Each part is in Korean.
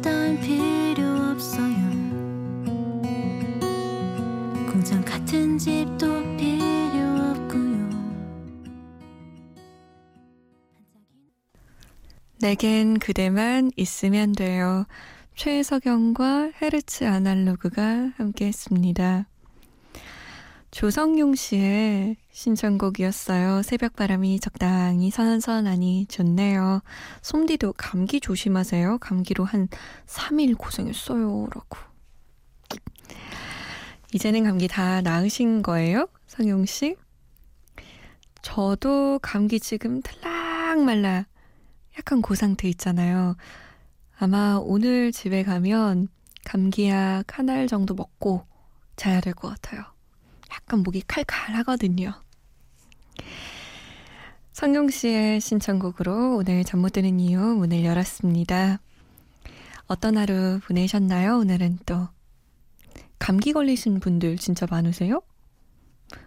딴 필요 없어요. 공장 같은 집도 필요 없고요. 내겐 그대만 있으면 돼요. 최석영과 헤르츠 아날로그가 함께했습니다. 조성용 씨의 신청곡이었어요. 새벽바람이 적당히 선선하니 좋네요. 솜디도 감기 조심하세요. 감기로 한 3일 고생했어요. 라고. 이제는 감기 다 나으신 거예요? 성용 씨? 저도 감기 지금 탈락말라 약간 그 상태 있잖아요. 아마 오늘 집에 가면 감기약 한 알 정도 먹고 자야 될 것 같아요. 약간 목이 칼칼하거든요. 성용씨의 신청곡으로 오늘 잠 못드는 이유 문을 열었습니다. 어떤 하루 보내셨나요? 오늘은 또 감기 걸리신 분들 진짜 많으세요?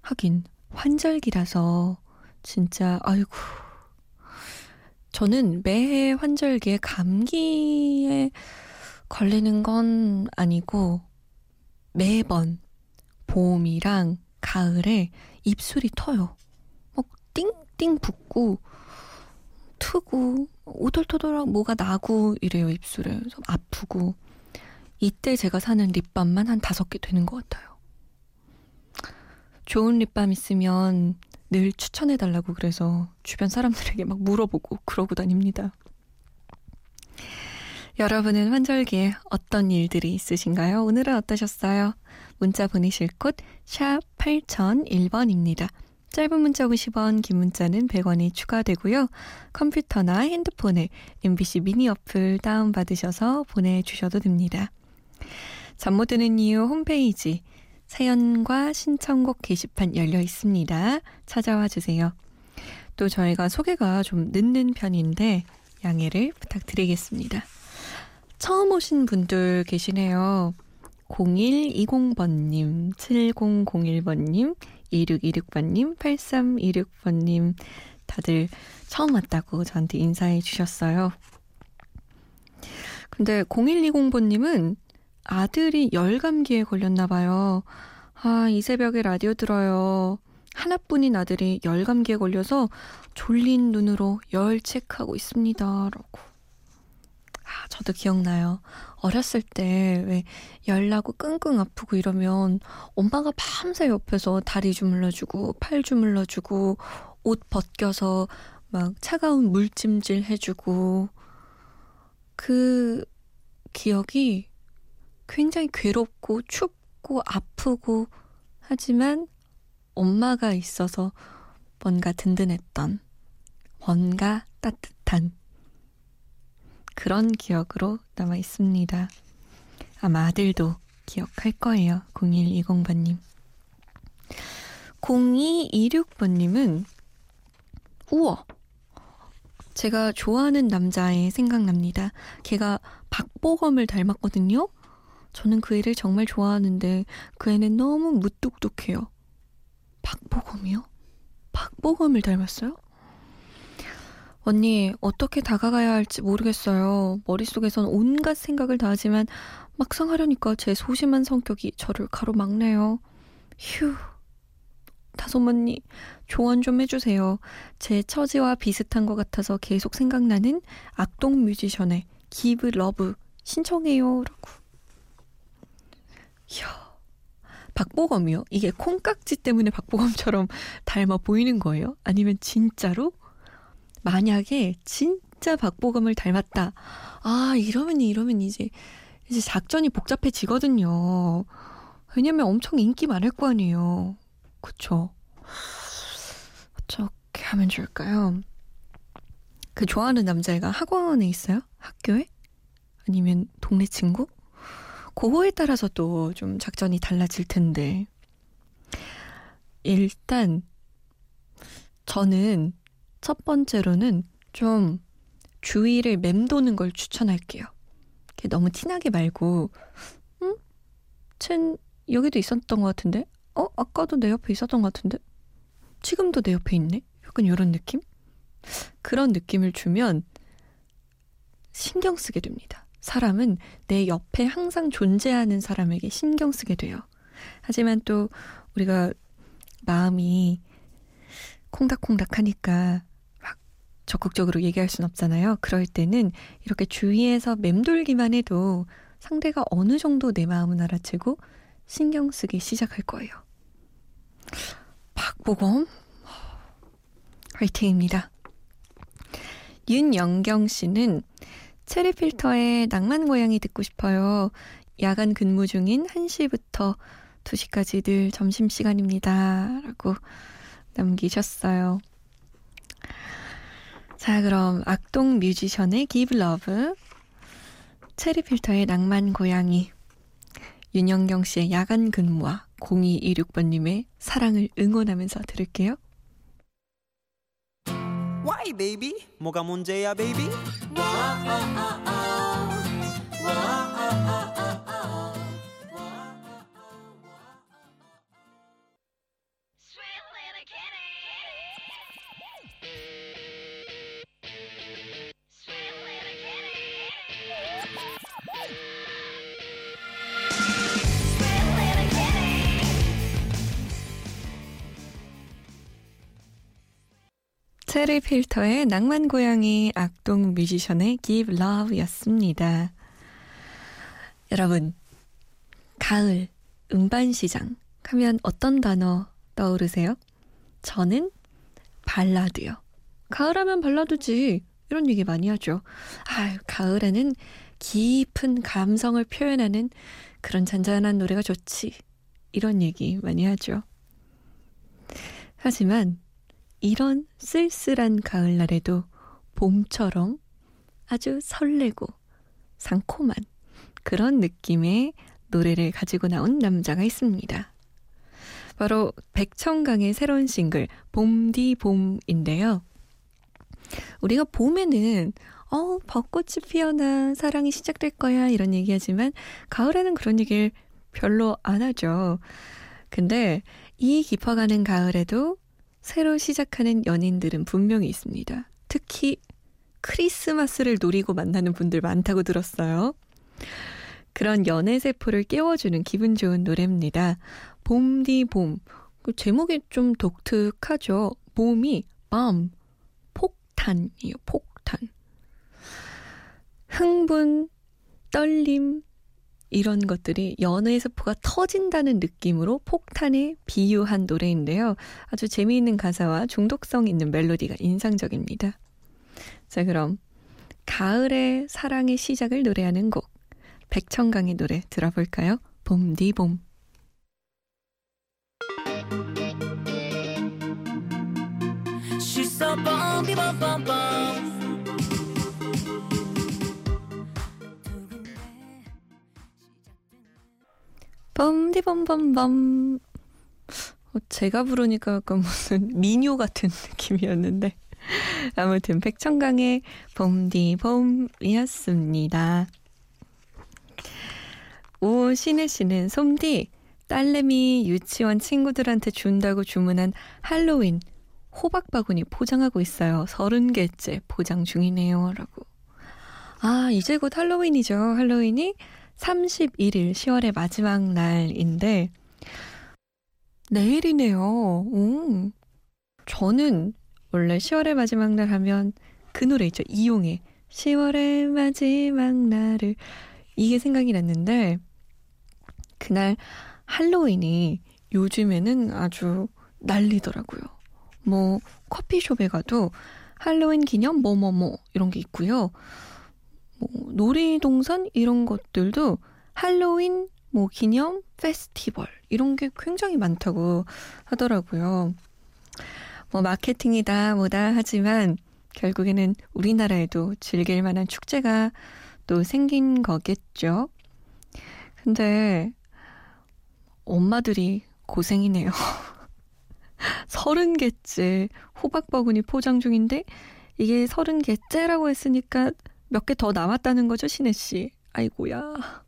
하긴 환절기라서 진짜 아이고, 저는 매해 환절기에 감기에 걸리는 건 아니고 매번 봄이랑 가을에 입술이 터요. 막 띵띵 붓고 트고 오돌토돌하고 뭐가 나고 이래요. 입술에 좀 아프고. 이때 제가 사는 립밤만 한 5개 되는 것 같아요. 좋은 립밤 있으면 늘 추천해달라고 그래서 주변 사람들에게 막 물어보고 그러고 다닙니다. 여러분은 환절기에 어떤 일들이 있으신가요? 오늘은 어떠셨어요? 문자 보내실 곳 샵 8001번입니다. 짧은 문자 50원, 긴 문자는 100원이 추가되고요. 컴퓨터나 핸드폰에 MBC 미니 어플 다운받으셔서 보내주셔도 됩니다. 잠 못 드는 이유 홈페이지 사연과 신청곡 게시판 열려 있습니다. 찾아와 주세요. 또 저희가 소개가 좀 늦는 편인데 양해를 부탁드리겠습니다. 처음 오신 분들 계시네요. 0120번님, 7001번님, 2626번님, 8326번님 다들 처음 왔다고 저한테 인사해 주셨어요. 근데 0120번님은 아들이 열감기에 걸렸나 봐요. 아, 이 새벽에 라디오 들어요. 하나뿐인 아들이 열감기에 걸려서 졸린 눈으로 열 체크하고 있습니다. 라고. 아, 저도 기억나요. 어렸을 때 왜 열나고 끙끙 아프고 이러면 엄마가 밤새 옆에서 다리 주물러주고 팔 주물러주고 옷 벗겨서 막 차가운 물찜질 해주고, 그 기억이 굉장히 괴롭고 춥고 아프고 하지만 엄마가 있어서 뭔가 든든했던, 뭔가 따뜻한 그런 기억으로 남아있습니다. 아마 아들도 기억할 거예요. 0120번님. 0226번님은 우와! 제가 좋아하는 남자애 생각납니다. 걔가 박보검을 닮았거든요. 저는 그 애를 정말 좋아하는데 그 애는 너무 무뚝뚝해요. 박보검이요? 박보검을 닮았어요? 언니, 어떻게 다가가야 할지 모르겠어요. 머릿속에선 온갖 생각을 다 하지만 막상 하려니까 제 소심한 성격이 저를 가로막네요. 휴, 다솜 언니, 조언 좀 해주세요. 제 처지와 비슷한 것 같아서 계속 생각나는 악동 뮤지션의 기브 러브 신청해요. 라고. 이야, 박보검이요? 이게 콩깍지 때문에 박보검처럼 닮아 보이는 거예요? 아니면 진짜로? 만약에 진짜 박보검을 닮았다. 아, 이러면 이제 작전이 복잡해지거든요. 왜냐면 엄청 인기 많을 거 아니에요. 그쵸? 어떻게 하면 좋을까요? 그 좋아하는 남자애가 학원에 있어요? 학교에? 아니면 동네 친구? 그거에 따라서 또 좀 작전이 달라질 텐데. 일단 저는 첫 번째로는 좀 주위를 맴도는 걸 추천할게요. 너무 티나게 말고 응? 쟨 여기도 있었던 것 같은데? 어? 아까도 내 옆에 있었던 것 같은데? 지금도 내 옆에 있네? 약간 이런 느낌? 그런 느낌을 주면 신경 쓰게 됩니다. 사람은 내 옆에 항상 존재하는 사람에게 신경 쓰게 돼요. 하지만 또 우리가 마음이 콩닥콩닥하니까 막 적극적으로 얘기할 순 없잖아요. 그럴 때는 이렇게 주위에서 맴돌기만 해도 상대가 어느 정도 내 마음은 알아채고 신경 쓰기 시작할 거예요. 박보검 화이팅입니다. 윤영경 씨는 체리필터의 낭만고양이 듣고 싶어요. 야간 근무 중인 1시부터 2시까지 늘 점심시간입니다. 라고 남기셨어요. 자, 그럼 악동 뮤지션의 Give Love, 체리필터의 낭만고양이, 윤영경 씨의 야간 근무와 0226번님의 사랑을 응원하면서 들을게요. Why baby? 뭐가 문제야 baby? 체리 필터의 낭만고양이, 악동 뮤지션의 Give Love 였습니다. 여러분, 가을, 음반시장 하면 어떤 단어 떠오르세요? 저는 발라드요. 가을하면 발라드지, 이런 얘기 많이 하죠. 아유, 가을에는 깊은 감성을 표현하는 그런 잔잔한 노래가 좋지, 이런 얘기 많이 하죠. 하지만 이런 쓸쓸한 가을날에도 봄처럼 아주 설레고 상콤한 그런 느낌의 노래를 가지고 나온 남자가 있습니다. 바로 백천강의 새로운 싱글 봄디봄인데요. 우리가 봄에는 벚꽃이 피어나 사랑이 시작될 거야 이런 얘기하지만 가을에는 그런 얘기를 별로 안 하죠. 근데 이 깊어가는 가을에도 새로 시작하는 연인들은 분명히 있습니다. 특히 크리스마스를 노리고 만나는 분들 많다고 들었어요. 그런 연애세포를 깨워주는 기분 좋은 노래입니다. 봄디봄. 제목이 좀 독특하죠. 봄이 밤, 폭탄이에요. 폭탄. 흥분, 떨림 이런 것들이 연애의 세포가 터진다는 느낌으로 폭탄에 비유한 노래인데요. 아주 재미있는 가사와 중독성 있는 멜로디가 인상적입니다. 자, 그럼 가을의 사랑의 시작을 노래하는 곡 백천강의 노래 들어볼까요? 봄디봄. She's so bomb, bomb, bomb, bomb. 봄디봄봄봄. 제가 부르니까 약간 무슨 민요 같은 느낌이었는데 아무튼 백천강의 봄디봄이었습니다. 오, 신혜 씨는 솜디 딸내미 유치원 친구들한테 준다고 주문한 할로윈 호박 바구니 포장하고 있어요. 30개째 포장 중이네요. 라고. 아, 이제 곧 할로윈이죠. 할로윈이 31일 10월의 마지막 날인데 내일이네요. 저는 원래 10월의 마지막 날 하면 그 노래 있죠. 이용의 10월의 마지막 날을 이게 생각이 났는데 그날 할로윈이 요즘에는 아주 난리더라고요. 뭐 커피숍에 가도 할로윈 기념 뭐뭐뭐 이런 게 있고요. 뭐 놀이동산 이런 것들도 할로윈 뭐 기념 페스티벌 이런 게 굉장히 많다고 하더라고요. 뭐 마케팅이다 뭐다 하지만 결국에는 우리나라에도 즐길 만한 축제가 또 생긴 거겠죠. 근데 엄마들이 고생이네요. 30개째 호박버구니 포장 중인데 이게 30개째라고 했으니까 몇 개 더 남았다는 거죠, 신혜 씨. 아이고야.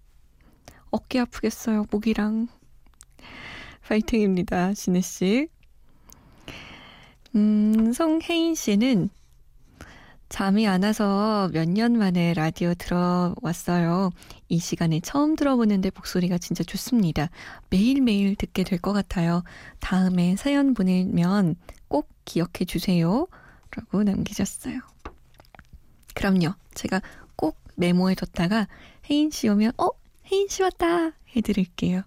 어깨 아프겠어요, 목이랑. 파이팅입니다, 신혜 씨. 송혜인 씨는 잠이 안 와서 몇 년 만에 라디오 들어왔어요. 이 시간에 처음 들어보는데 목소리가 진짜 좋습니다. 매일매일 듣게 될 것 같아요. 다음에 사연 보내면 꼭 기억해 주세요. 라고 남기셨어요. 그럼요. 제가 꼭 메모해뒀다가 혜인 씨 오면 혜인 씨 왔다 해드릴게요.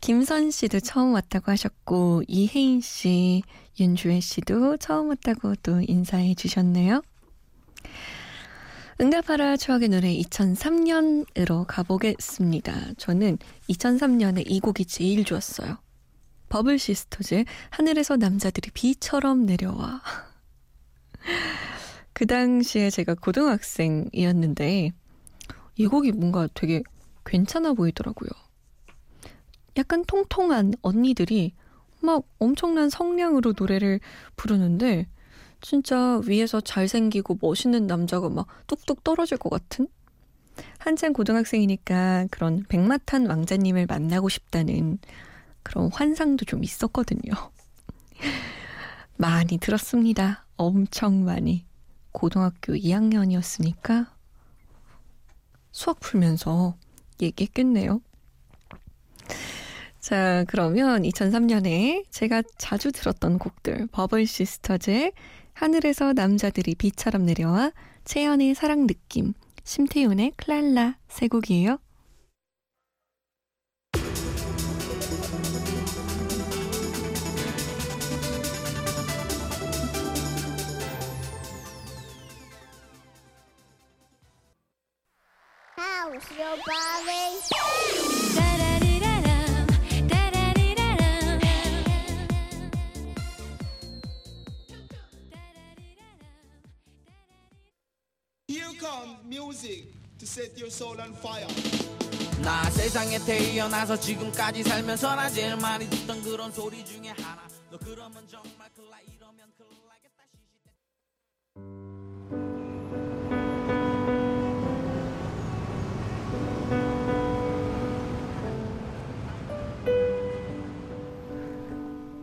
김선 씨도 처음 왔다고 하셨고 이혜인 씨, 윤주혜 씨도 처음 왔다고 또 인사해 주셨네요. 응답하라 추억의 노래 2003년으로 가보겠습니다. 저는 2003년에 이 곡이 제일 좋았어요. 버블 시스터즈 하늘에서 남자들이 비처럼 내려와. 그 당시에 제가 고등학생이었는데 이 곡이 뭔가 되게 괜찮아 보이더라고요. 약간 통통한 언니들이 막 엄청난 성량으로 노래를 부르는데 진짜 위에서 잘생기고 멋있는 남자가 막 뚝뚝 떨어질 것 같은? 한창 고등학생이니까 그런 백마탄 왕자님을 만나고 싶다는 그런 환상도 좀 있었거든요. 많이 들었습니다. 엄청 많이. 고등학교 2학년이었으니까 수학 풀면서 얘기했겠네요. 자, 그러면 2003년에 제가 자주 들었던 곡들 버블 시스터즈의 하늘에서 남자들이 비처럼 내려와, 채연의 사랑 느낌, 심태윤의 클랄라 세 곡이에요. 나 세상에 태어나서 지금까지 살면서 나 제일 많이 듣던 그런 소리 중에 하나. 너 그러면 정말 클라 이러면 클라겠다.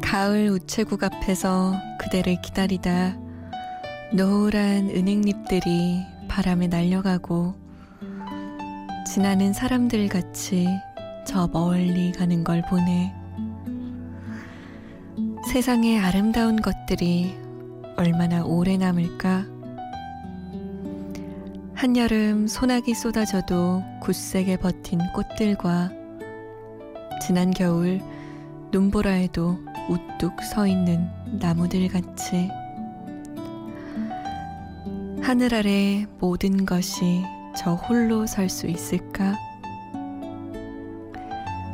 '가을 우체국 앞에서 그대를 기다리다 노란 은행잎들이 바람에 날려가고 지나는 사람들 같이 저 멀리 가는 걸 보네. 세상의 아름다운 것들이 얼마나 오래 남을까? 한여름 소나기 쏟아져도 굳세게 버틴 꽃들과 지난 겨울 눈보라에도 우뚝 서 있는 나무들 같이 하늘 아래 모든 것이 저 홀로 설 수 있을까?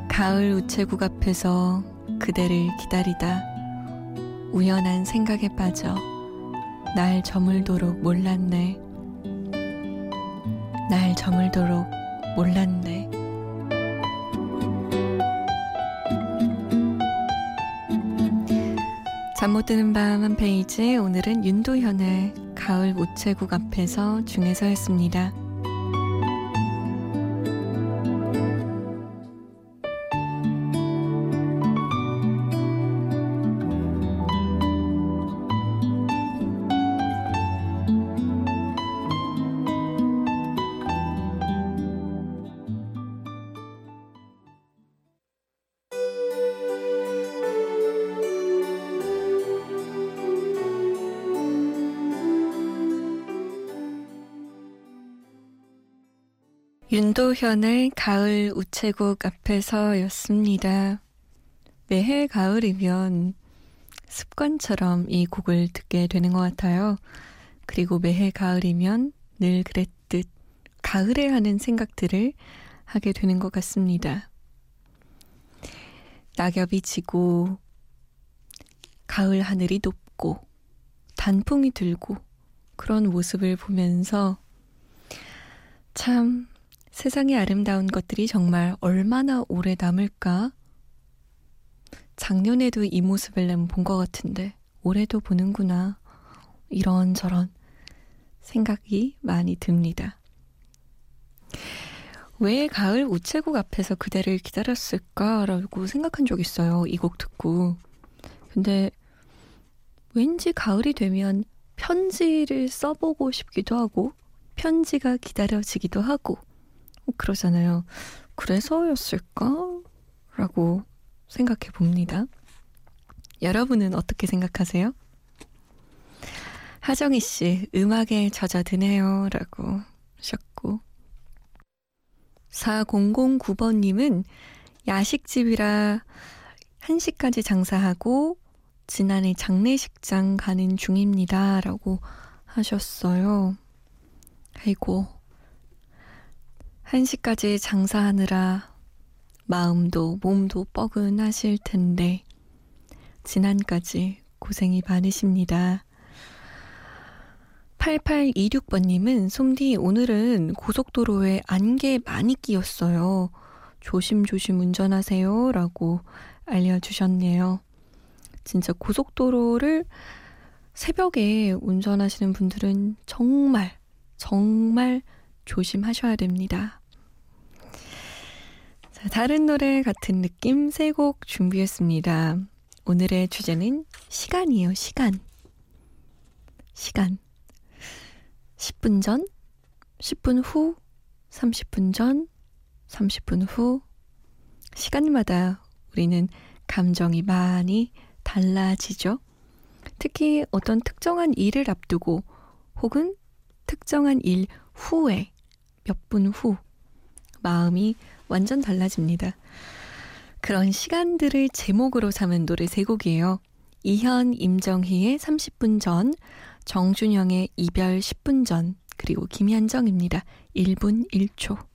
가을 우체국 앞에서 그대를 기다리다 우연한 생각에 빠져 날 저물도록 몰랐네. 날 저물도록 몰랐네. 잠 못 드는 밤 한 페이지, 오늘은 윤도현의 가을 우체국 앞에서 중에서였습니다. 윤도현의 가을 우체국 앞에서였습니다. 매해 가을이면 습관처럼 이 곡을 듣게 되는 것 같아요. 그리고 매해 가을이면 늘 그랬듯 가을에 하는 생각들을 하게 되는 것 같습니다. 낙엽이 지고 가을 하늘이 높고 단풍이 들고 그런 모습을 보면서 참 세상의 아름다운 것들이 정말 얼마나 오래 남을까? 작년에도 이 모습을 난 본 것 같은데 올해도 보는구나. 이런저런 생각이 많이 듭니다. 왜 가을 우체국 앞에서 그대를 기다렸을까라고 생각한 적 있어요. 이 곡 듣고. 근데 왠지 가을이 되면 편지를 써보고 싶기도 하고 편지가 기다려지기도 하고 그러잖아요. 그래서였을까라고 생각해 봅니다. 여러분은 어떻게 생각하세요? 하정희 씨, 음악에 젖어드네요 라고 하셨고 4009번님은 야식집이라 1시까지 장사하고 지난해 장례식장 가는 중입니다 라고 하셨어요. 아이고 1시까지 장사하느라 마음도 몸도 뻐근하실 텐데 지난까지 고생이 많으십니다. 8826번님은 솜디 오늘은 고속도로에 안개 많이 끼었어요. 조심조심 운전하세요 라고 알려주셨네요. 진짜 고속도로를 새벽에 운전하시는 분들은 정말 조심하셔야 됩니다. 자, 다른 노래 같은 느낌 세 곡 준비했습니다. 오늘의 주제는 시간이에요. 시간 10분 전, 10분 후, 30분 전, 30분 후. 시간마다 우리는 감정이 많이 달라지죠. 특히 어떤 특정한 일을 앞두고 혹은 특정한 일 후에 몇 분 후 마음이 완전 달라집니다. 그런 시간들을 제목으로 삼은 노래 세 곡이에요. 이현, 임정희의 30분 전, 정준영의 이별 10분 전, 그리고 김현정입니다. 1분 1초.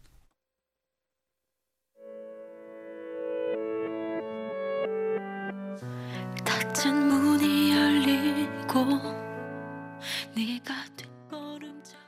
닫힌 문이 열리고 네가 뒷걸음자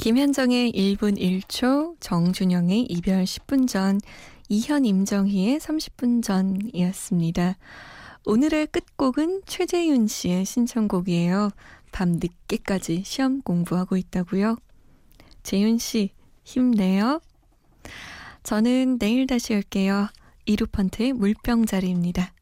김현정의 1분 1초, 정준영의 이별 10분 전, 이현 임정희의 30분 전이었습니다. 오늘의 끝곡은 최재윤 씨의 신청곡이에요. 밤 늦게까지 시험 공부하고 있다고요. 재윤 씨, 힘내요. 저는 내일 다시 올게요. 이루펀트의 물병자리입니다.